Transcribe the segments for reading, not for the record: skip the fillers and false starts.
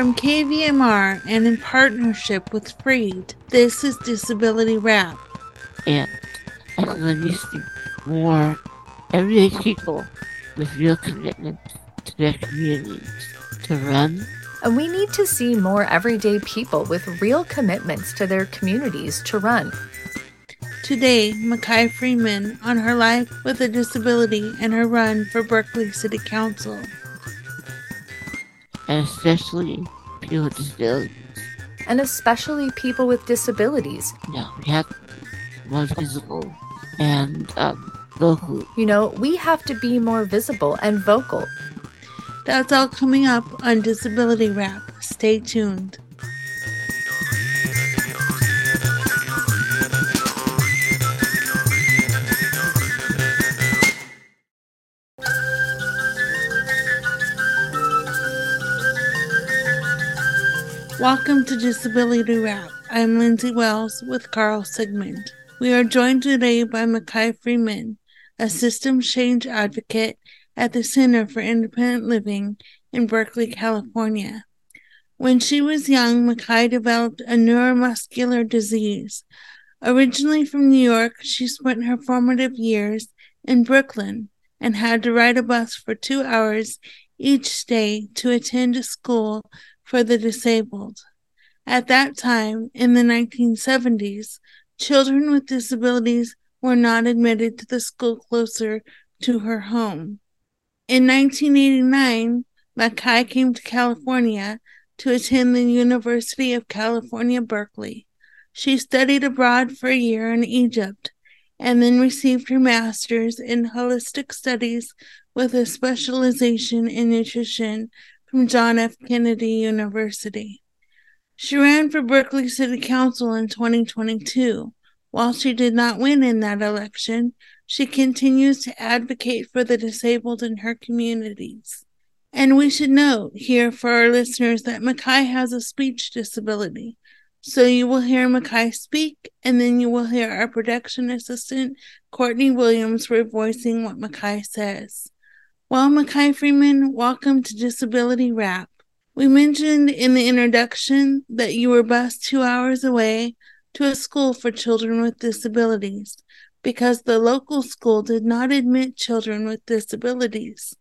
From KVMR and in partnership with FREED, this is Disability Rap. And as a listening for everyday people with real commitment to their communities to run. And we need to see more everyday people with real commitments to their communities to run. Today, Michai Freeman on her life with a disability and her run for Berkeley City Council. And especially people with disabilities. No, we have more visible and vocal. You know, we have to be more visible and vocal. That's all coming up on Disability Rap. Stay tuned. Welcome to Disability Rap. I'm Lindsay Wells with Carl Sigmund. We are joined today by Michai Freeman, a system change advocate at the Center for Independent Living in Berkeley, California. When she was young, Michai developed a neuromuscular disease. Originally from New York, she spent her formative years in Brooklyn and had to ride a bus for 2 hours each day to attend a school for the disabled. At that time, in the 1970s, children with disabilities were not admitted to the school closer to her home. In 1989, Michai came to California to attend the University of California, Berkeley. She studied abroad for a year in Egypt and then received her master's in Holistic Studies with a specialization in nutrition from John F. Kennedy University. She ran for Berkeley City Council in 2022. While she did not win in that election, she continues to advocate for the disabled in her communities. And we should note here for our listeners that Michai has a speech disability. So you will hear Michai speak, and then you will hear our production assistant, Courtney Williams, revoicing what Michai says. Well, Michai Freeman, welcome to Disability Rap. We mentioned in the introduction that you were bused 2 hours away to a school for children with disabilities because the local school did not admit children with disabilities.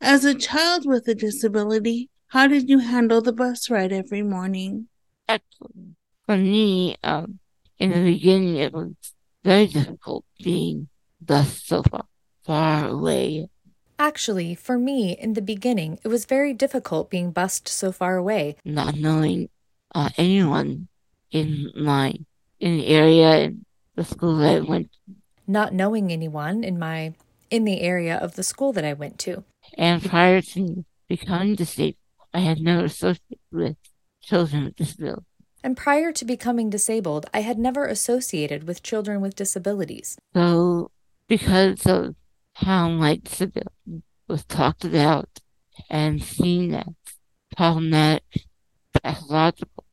As a child with a disability, how did you handle the bus ride every morning? Actually, for me, in the beginning, it was very difficult being bused so far away. Actually, for me, in the beginning, it was very difficult being bused so far away. Not knowing anyone in the area of the school that I went to. And prior to becoming disabled, I had never associated with children with disabilities. So, because of how my disability was talked about and seen as problematic, pathological.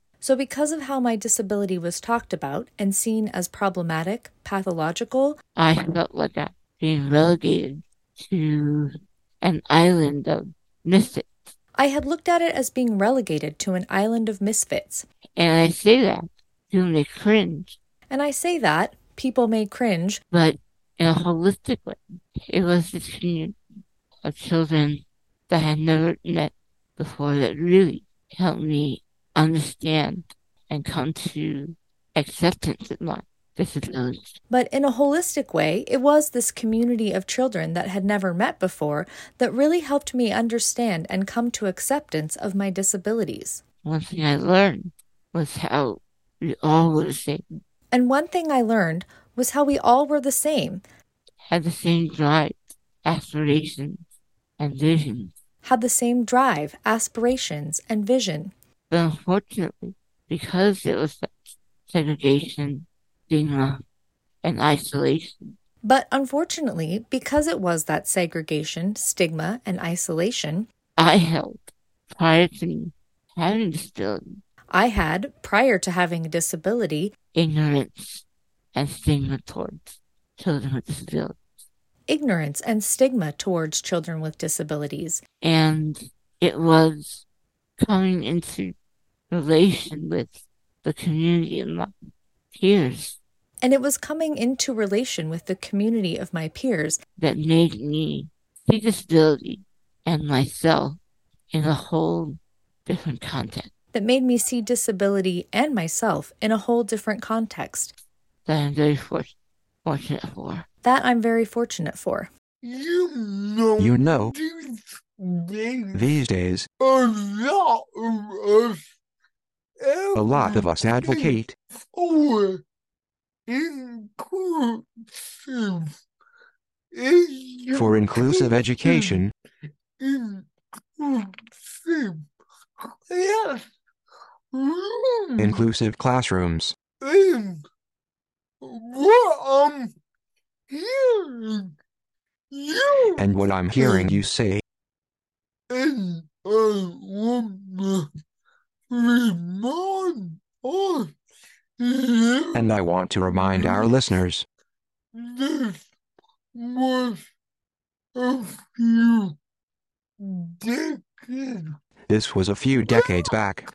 I felt like I was being relegated to an island of misfits. And I say that, people may cringe. But in a holistic way, it was this community of children that I had never met before that really helped me understand and come to acceptance of my disability. One thing I learned was how we all were the same. Had the same drive, aspirations, and vision. But unfortunately, because it was such segregation, stigma, and isolation. I had, prior to having a disability, ignorance and stigma towards children with disabilities. And it was coming into relation with the community of my peers. And it was coming into relation with the community of my peers that made me see disability and myself in a whole different context. That made me see disability and myself in a whole different context. That I'm very fortunate for. That I'm very fortunate for. You know, these days, a lot of us advocate for inclusive education, inclusive classrooms. And what I'm hearing you say is I want to remind us, and I want to remind our listeners, this was a few decades. This was a few decades back.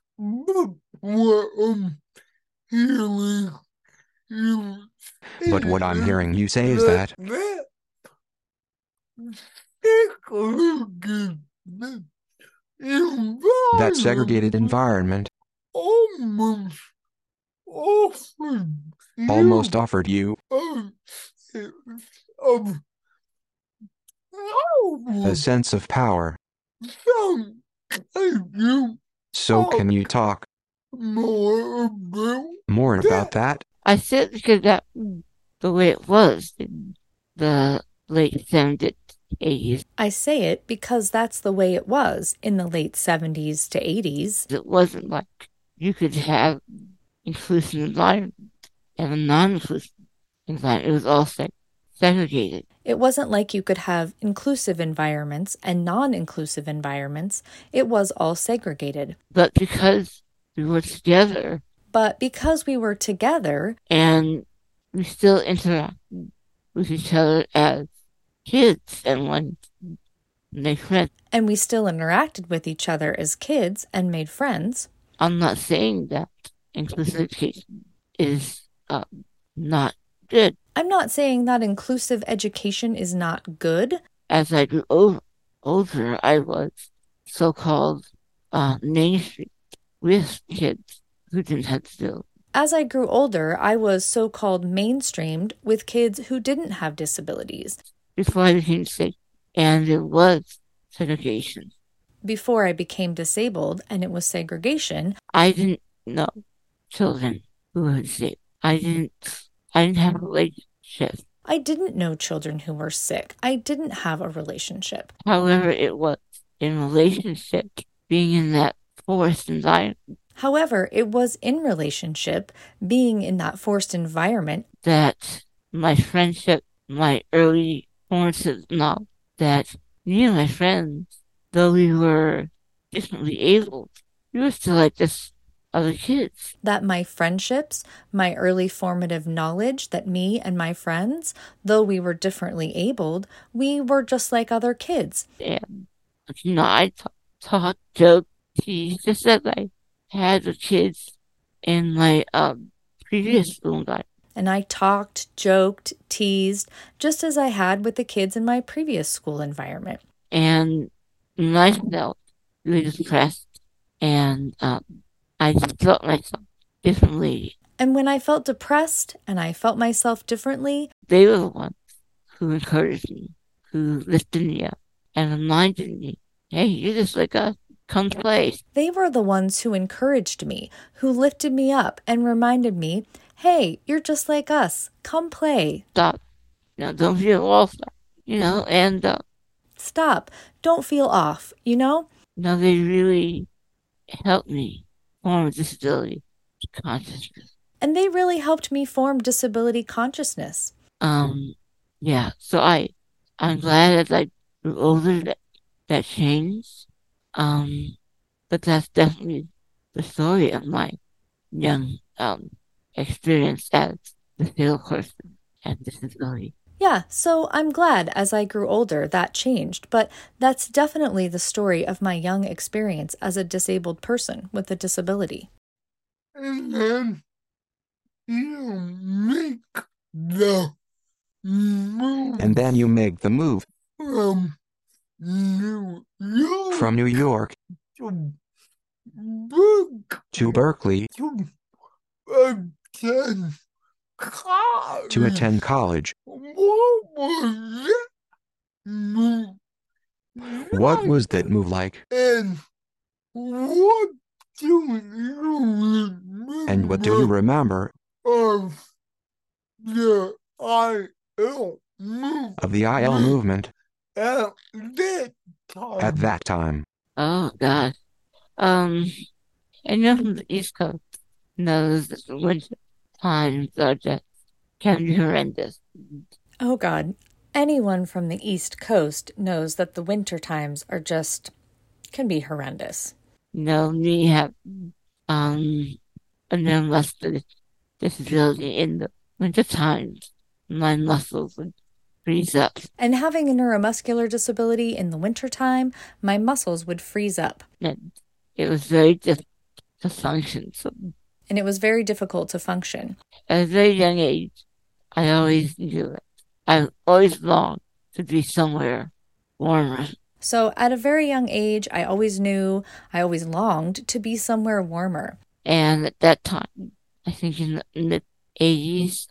But what I'm hearing you say is that that segregated environment almost offered you a sense of power. So can you talk more about that? I said because that the way it was in the late 70s to 80s. I say it because that's the way it was in the late 70s to 80s. It wasn't like you could have inclusive environment and a non-inclusive environment. It was all segregated. It wasn't like you could have inclusive environments and non-inclusive environments. It was all segregated. But because we were together. And we still interact with each other as kids and when they friends. And we still interacted with each other as kids and made friends. I'm not saying that inclusive education is not good. I'm not saying that inclusive education is not good. As I grew older, I was so-called mainstream with kids who didn't have disabilities. As I grew older, I was so-called mainstreamed with kids who didn't have disabilities. Before I became sick, and it was segregation. Before I became disabled, and it was segregation. I didn't know children who were sick. I didn't have a relationship. I didn't know children who were sick. I didn't have a relationship. However, it was in relationship, being in that forced environment. However, it was in relationship, being in that forced environment, that my friendship, my early formative knowledge, that me and my friends, though we were differently able, we were still like this other kids. That my friendships, my early formative knowledge, that me and my friends, though we were differently abled, we were just like other kids. And, you know, I talk, joke, tease, just that I had the kids in my previous school environment. And I talked, joked, teased, just as I had with the kids in my previous school environment. And I felt really depressed, and I just felt myself differently. And when I felt depressed and I felt myself differently, they were the ones who encouraged me, who lifted me up and reminded me, hey, you're just like us. Come play. They were the ones who encouraged me, who lifted me up and reminded me, hey, you're just like us. Come play. Stop. No, don't feel off. You know, and... Stop. Don't feel off, you know? No, they really helped me form disability consciousness. And they really helped me form disability consciousness. Yeah, so I'm glad as I grew older that changed. But that's definitely the story of my young experience as a disabled person and disability. Yeah, so I'm glad as I grew older that changed, but that's definitely the story of my young experience as a disabled person with a disability. And then you make the move. From New York to Berkeley to attend college. What was that move like? And what do you remember of the IL movement at that time? Oh, God. Anyone from the East Coast knows which times are just can be horrendous. Oh, God. Anyone from the East Coast knows that the winter times are just can be horrendous. No, we have no muscle disability in the winter times. My muscles would freeze up. And having a neuromuscular disability in the wintertime, my muscles would freeze up. And it was very difficult to function. At a very young age, I always knew it. I always longed to be somewhere warmer. So at a very young age, I always knew, I always longed to be somewhere warmer. And at that time, I think in the 80s,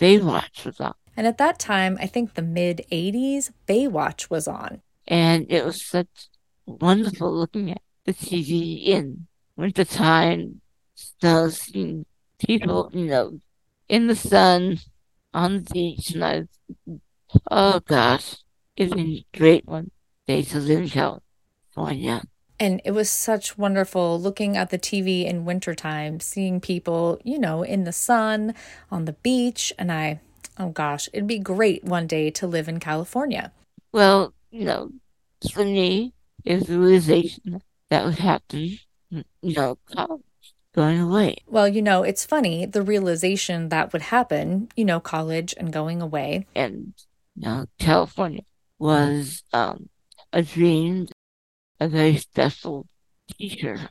Baywatch was on. And at that time, I think the mid-80s, Baywatch was on. And it was such wonderful looking at the TV in wintertime, snow, seeing people, in the sun, on the beach. And I was, oh, gosh, it's been a great one. California. And it was such wonderful looking at the TV in wintertime, seeing people, in the sun, on the beach. And oh gosh, it'd be great one day to live in California. Well, for me, it's the realization that would happen, college going away. Well, it's funny, the realization that would happen, college and going away. And, California was, I dreamed a very special teacher,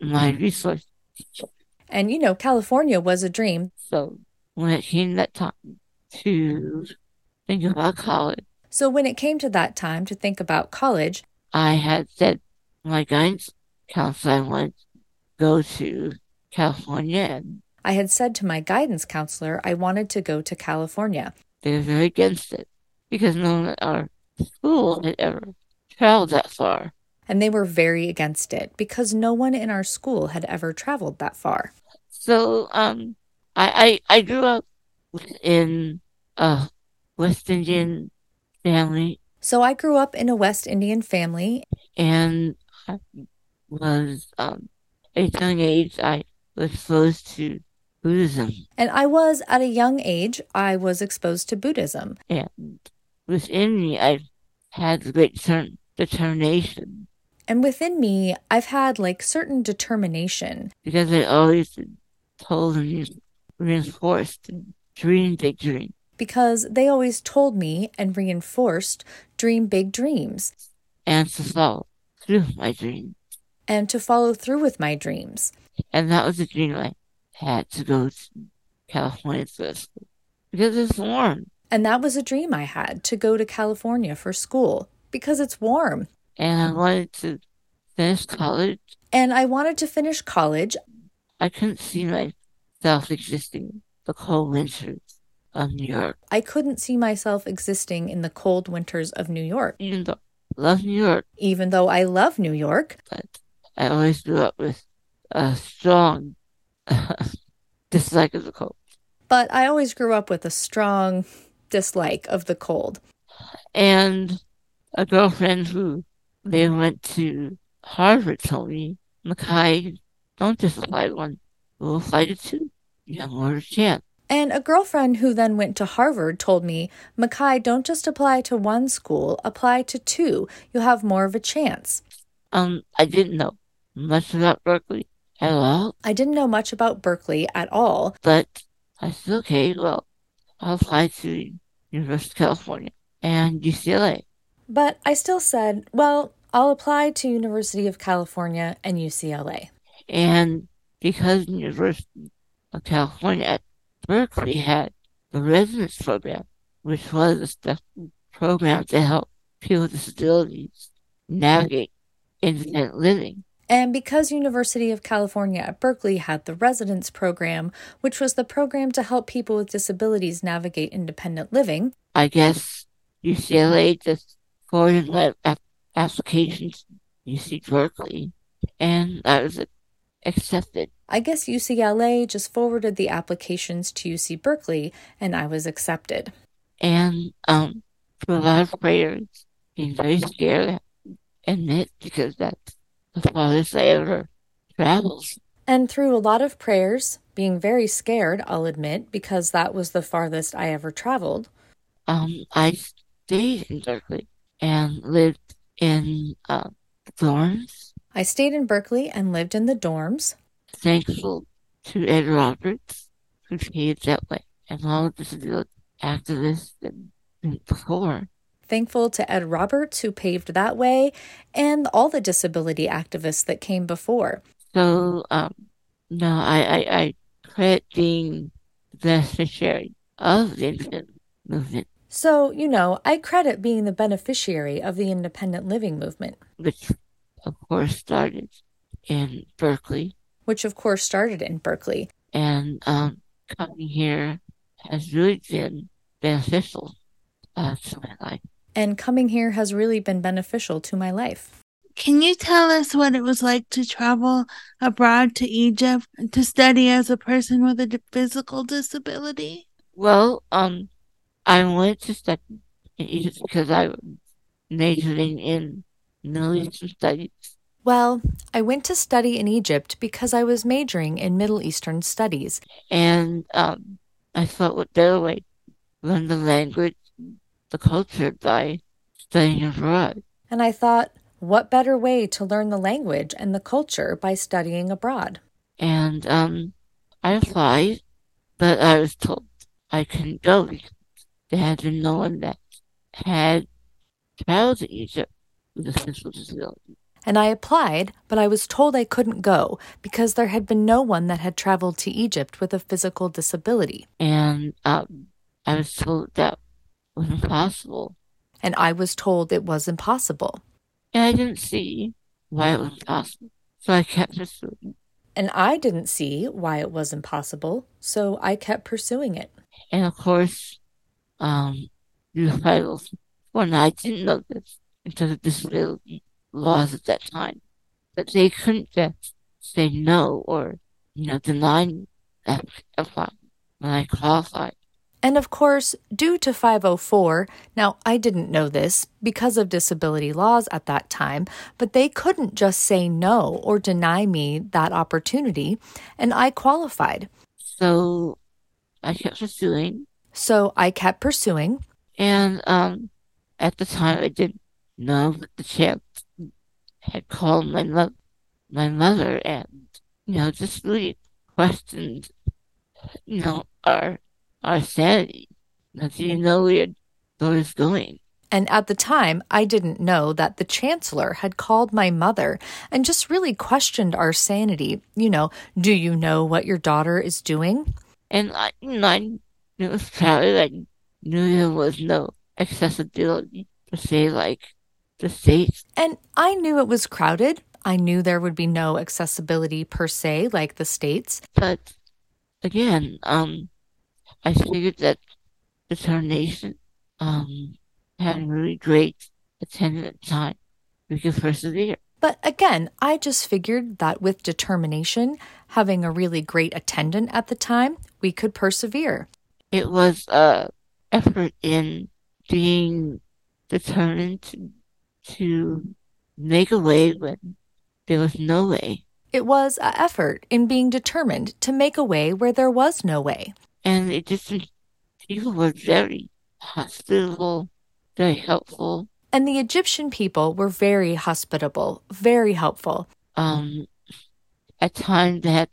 my resource teacher. And, California was a dream. So when it came that time to think about college. I had said my guidance counselor I wanted to go to California. They were very against it because no one at our school had ever traveled that far. So I grew up in a West Indian family. And I was, at a young age, I was exposed to Buddhism. And within me, I've had great determination. Because I always told and reinforced dream big dreams. And to follow through with my dreams. And that was the dream I had to go to California for school. Because it's warm. And I wanted to finish college. I couldn't see myself existing the cold winters of New York. Even though I love New York. But I always grew up with a strong dislike of the cold. And a girlfriend who they went to Harvard told me, Michai, don't just apply to one, we'll apply to two. You have more of a chance. I didn't know much about Berkeley at all. But I said, okay, well, I'll apply to University of California, and UCLA. But I still said, well, I'll apply to University of California and UCLA. And because University of California at Berkeley had the residence program, which was a special program to help people with disabilities navigate independent living. And because University of California at Berkeley had the residence program, which was the program to help people with disabilities navigate independent living, I guess UCLA just forwarded my applications to UC Berkeley, and I was accepted. I guess UCLA just forwarded the applications to UC Berkeley, and I was accepted. And for a lot of players, being very scared, admit, because that's the farthest I ever traveled. And through a lot of prayers, being very scared, I'll admit, because that was the farthest I ever traveled. I stayed in Berkeley and lived in dorms. I stayed in Berkeley and lived in the dorms. Thankful to Ed Roberts, who paved that way, and all the disability activists and before. Thankful to Ed Roberts, who paved that way, and all the disability activists that came before. So, I credit being the beneficiary of the independent movement. So, I credit being the beneficiary of the independent living movement. Which, of course, started in Berkeley. And coming here has really been beneficial to my life. And coming here has really been beneficial to my life. Can you tell us what it was like to travel abroad to Egypt to study as a person with a physical disability? Well, I wanted to study in Egypt because I was majoring in Middle Eastern studies. Well, I went to study in Egypt because I was majoring in Middle Eastern studies. And I thought what better way to learn the language, the culture, by studying abroad. And I thought, what better way to learn the language and the culture by studying abroad? And I applied, but I was told I couldn't go because there had been no one that had traveled to Egypt with a physical disability. And I applied, but I was told I couldn't go because there had been no one that had traveled to Egypt with a physical disability. And I was told that was impossible. And I was told it was impossible. And I didn't see why it was impossible, so I kept pursuing it. And I didn't see why it was impossible, so I kept pursuing it. And of course, I didn't know this until the disability laws at that time, but they couldn't just say no or, deny me that apply when I qualified. And of course, due to 504, now I didn't know this because of disability laws at that time, but they couldn't just say no or deny me that opportunity, and I qualified. So I kept pursuing. And at the time I didn't know that the champ had called my mother and, just really questioned, our sanity. I didn't know where it was going. And at the time, I didn't know that the chancellor had called my mother and just really questioned our sanity. Do you know what your daughter is doing? And it was probably I knew there was no accessibility to say, the States. And I knew it was crowded. I knew there would be no accessibility per se, like the States. But again, I figured that determination, having really great attendance time, we could persevere. But again, I just figured that with determination, having a really great attendant at the time, we could persevere. It was an effort in being determined to make a way when there was no way. It was an effort in being determined to make a way where there was no way. And it just, people were very hospitable, very helpful. And the Egyptian people were very hospitable, very helpful. At times they had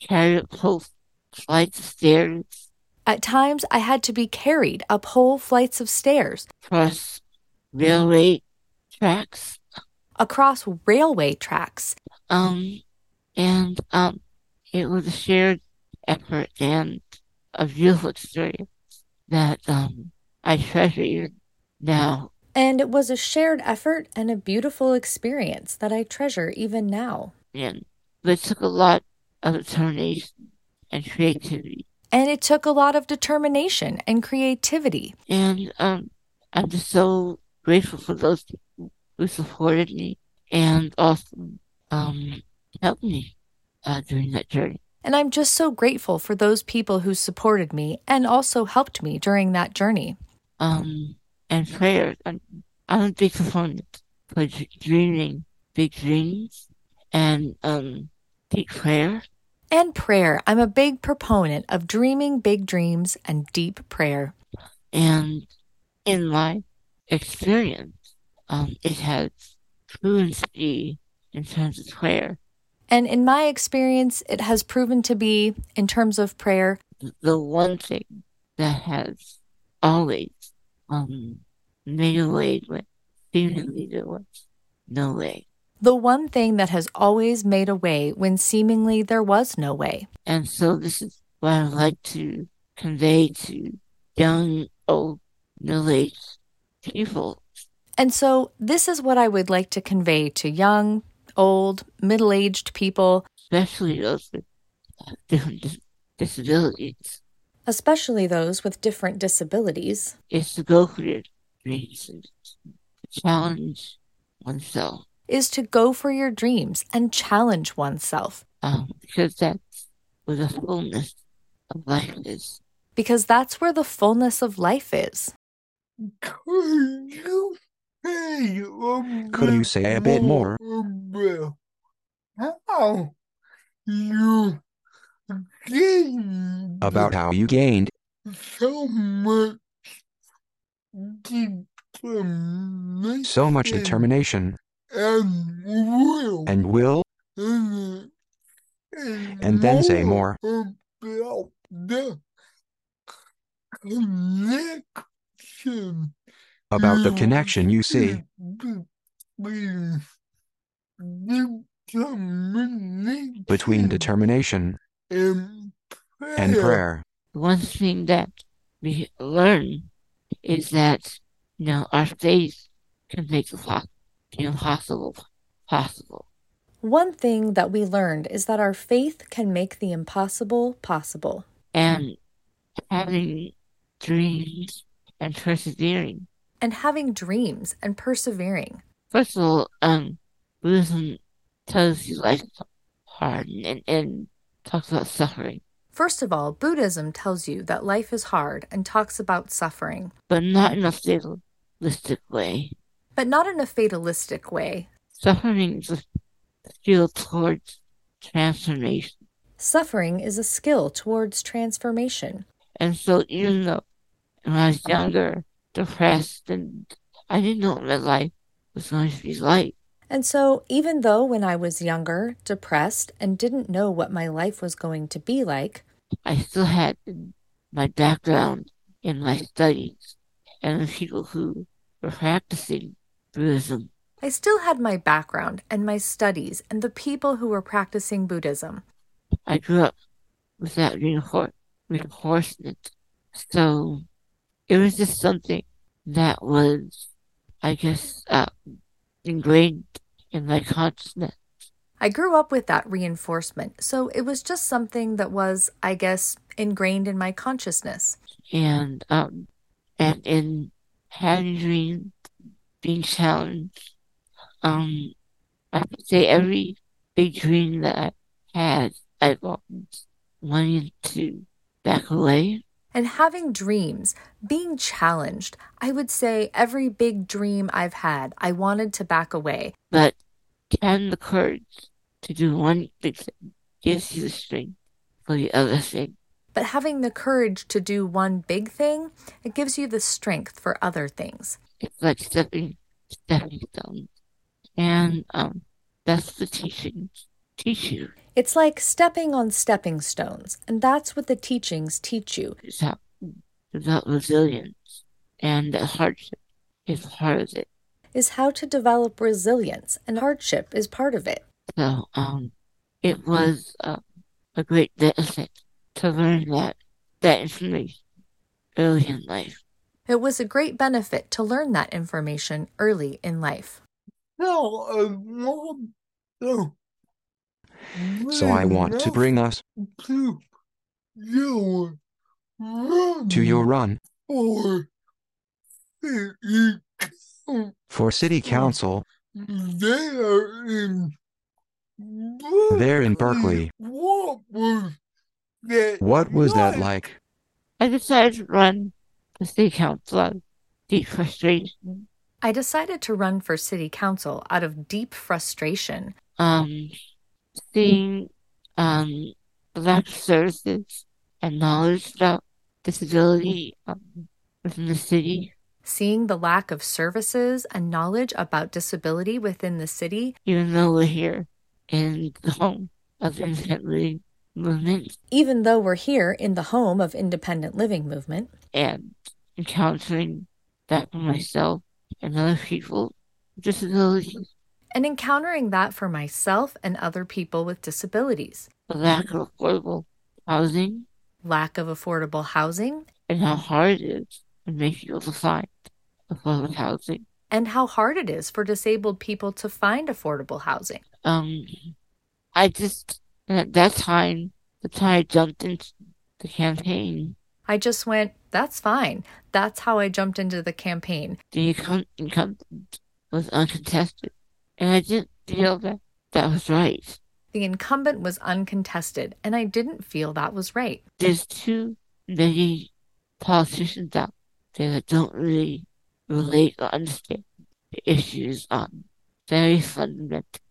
carried up whole flights of stairs At times, I had to be carried up whole flights of stairs, across railway tracks, and it was a shared effort and a beautiful experience that I treasure even now. And it was a shared effort and a beautiful experience that I treasure even now. And it took a lot of determination and creativity. And I'm just so grateful for those people who supported me and also helped me during that journey. And I'm just so grateful for those people who supported me and also helped me during that journey. And prayers. I'm a big proponent for dreaming big dreams and deep prayer. And prayer. I'm a big proponent of dreaming big dreams and deep prayer. And in my experience, it has proven to be in terms of prayer. And in my experience, it has proven to be, in terms of prayer, the one thing that has always made a way when seemingly there was no way. The one thing that has always made a way when seemingly there was no way. And so this is what I would like to convey to young, old, middle-aged people. And so this is what I would like to convey to young, old, middle-aged people. Especially those with different disabilities. Especially those with different disabilities. Is to go for your dreams and challenge oneself. Is to go for your dreams and challenge oneself. Because that's where the fullness of life is. Because that's where the fullness of life is. Could you say a bit more about how you gained so much determination? And will. And then say more about the connection. About the connection you see. Between determination and prayer. One thing that we learn is that our faith can make the possible. Impossible possible. One thing that we learned is that our faith can make the impossible possible. And having dreams and persevering. First of all, Buddhism tells you life is hard and talks about suffering. But not in a fatalistic way. Suffering is a skill towards transformation. And so even though when I was younger, depressed, and I didn't know what my life was going to be like. I still had my background in my studies and the people who were practicing Buddhism. I grew up with that reinforcement. So it was just something that was, I guess, ingrained in my consciousness. And in having dreams, being challenged. I could say every big dream that I had, I wanted to back away. But having the courage to do one big thing gives you the strength for the other thing. It's like stepping stones. And that's the teaching. It's like stepping on stepping stones, and that's what the teachings teach you. It's how to develop resilience, and hardship is part of it. So it was a great benefit to learn that information early in life. So I want to bring us to your run for City Council. They're in Berkeley. What was that like? I decided to run for City Council out of deep frustration. Seeing the lack of services and knowledge about disability within the city. Even though we're here in the home of the independent living movement. And encountering that for myself and other people with disabilities. The lack of affordable housing. And how hard it is to make people to find affordable housing. I just, at that time, I jumped into the campaign. The incumbent was uncontested. And I didn't feel that that was right. There's too many politicians out there that don't really relate or understand the issues on very fundamental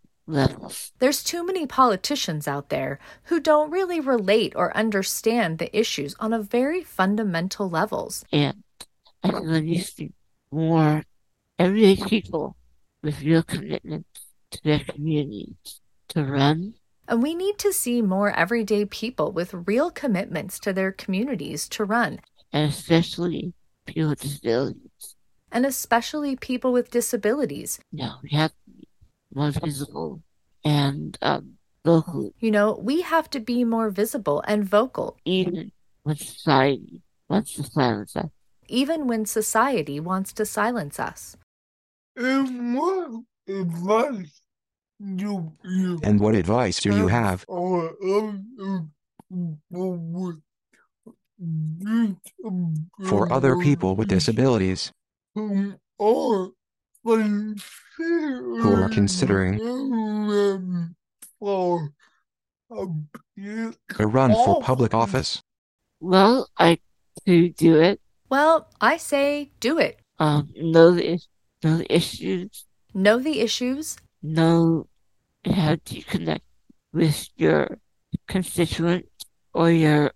levels. And I feel I need to see more everyday people with real commitment to their communities to run. And especially people with disabilities. No, we have to be more visible and vocal. Even when society wants to silence us. And what advice do you have for other people with disabilities who are considering a run for public office? Well, I say do it. Know the issues. Know how to connect with your constituent or your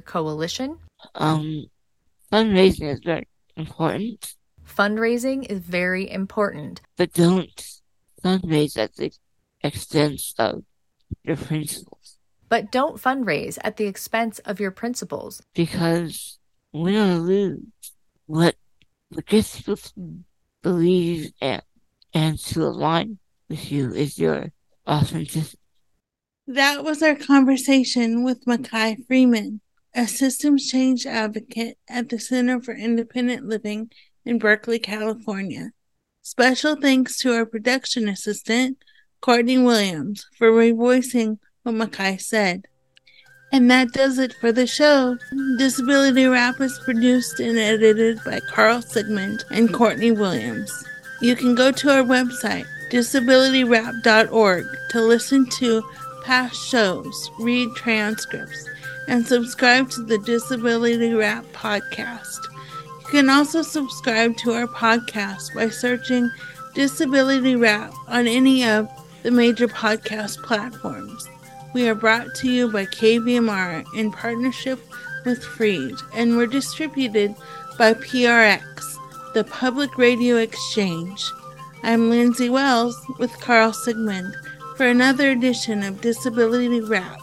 coalition. Fundraising is very important. But don't fundraise at the expense of your principles. Because we don't lose what gets people to believe and to align with you is your authenticity. That was our conversation with Michai Freeman, a systems change advocate at the Center for Independent Living in Berkeley, California. Special thanks to our production assistant, Courtney Williams, for revoicing what Michai said. And that does it for the show. Disability Rap is produced and edited by Carl Sigmund and Courtney Williams. You can go to our website, disabilityrap.org, to listen to past shows, read transcripts, and subscribe to the Disability Rap podcast. You can also subscribe to our podcast by searching Disability Rap on any of the major podcast platforms. We are brought to you by KVMR in partnership with FREED, and we're distributed by PRX, the Public Radio Exchange. I'm Lindsay Wells with Carl Sigmund for another edition of Disability Rap.